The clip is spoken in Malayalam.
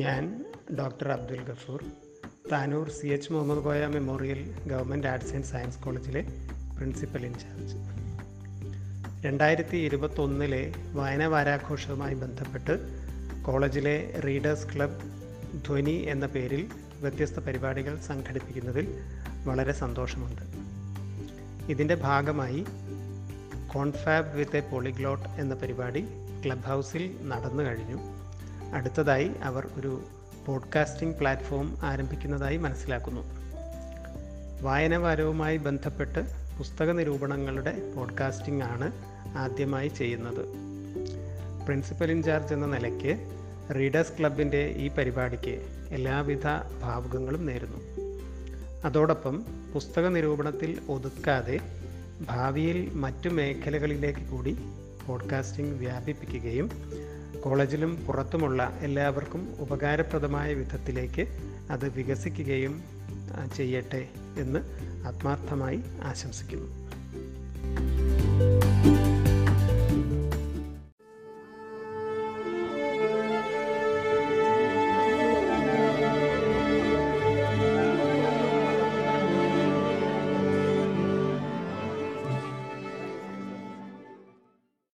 ഞാൻ doctor Abdul Gafoor Tanur CH Muhammad Koya memorial government arts and science കോളേജിലെ പ്രിൻസിപ്പൽ ഇൻചാർജ്. 2021 വായനാ വാരാഘോഷവുമായി ബന്ധപ്പെട്ട് കോളേജിലെ റീഡേഴ്സ് ക്ലബ് ധ്വനി എന്ന പേരിൽ വ്യത്യസ്ത പരിപാടികൾ സംഘടിപ്പിക്കുന്നതിൽ വളരെ സന്തോഷമുണ്ട്. ഇതിൻ്റെ ഭാഗമായി കോൺഫാബ് വിത്ത് എ പോളിഗ്ലോട്ട് എന്ന പരിപാടി ക്ലബ് ഹൗസിൽ നടന്നു കഴിഞ്ഞു. അടുത്തതായി അവർ ഒരു പോഡ്കാസ്റ്റിംഗ് പ്ലാറ്റ്ഫോം ആരംഭിക്കുന്നതായി മനസ്സിലാക്കുന്നു. വായനവാരവുമായി ബന്ധപ്പെട്ട് പുസ്തക നിരൂപണങ്ങളുടെ പോഡ്കാസ്റ്റിംഗ് ആണ് ആദ്യമായി ചെയ്യുന്നത്. പ്രിൻസിപ്പൽ ഇൻചാർജ് എന്ന നിലയ്ക്ക് റീഡേഴ്സ് ക്ലബിൻ്റെ ഈ പരിപാടിക്ക് എല്ലാവിധ ഭാവുകങ്ങളും നേരുന്നു. അതോടൊപ്പം പുസ്തക നിരൂപണത്തിൽ ഒതുക്കാതെ ഭാവിയിൽ മറ്റു മേഖലകളിലേക്ക് കൂടി പോഡ്കാസ്റ്റിംഗ് വ്യാപിപ്പിക്കുകയും കോളേജിലും പുറത്തുമുള്ള എല്ലാവർക്കും ഉപകാരപ്രദമായ വിധത്തിലേക്ക് അത് വികസിക്കുകയും ചെയ്യട്ടെ എന്ന് ആത്മാർത്ഥമായി ആശംസിക്കുന്നു.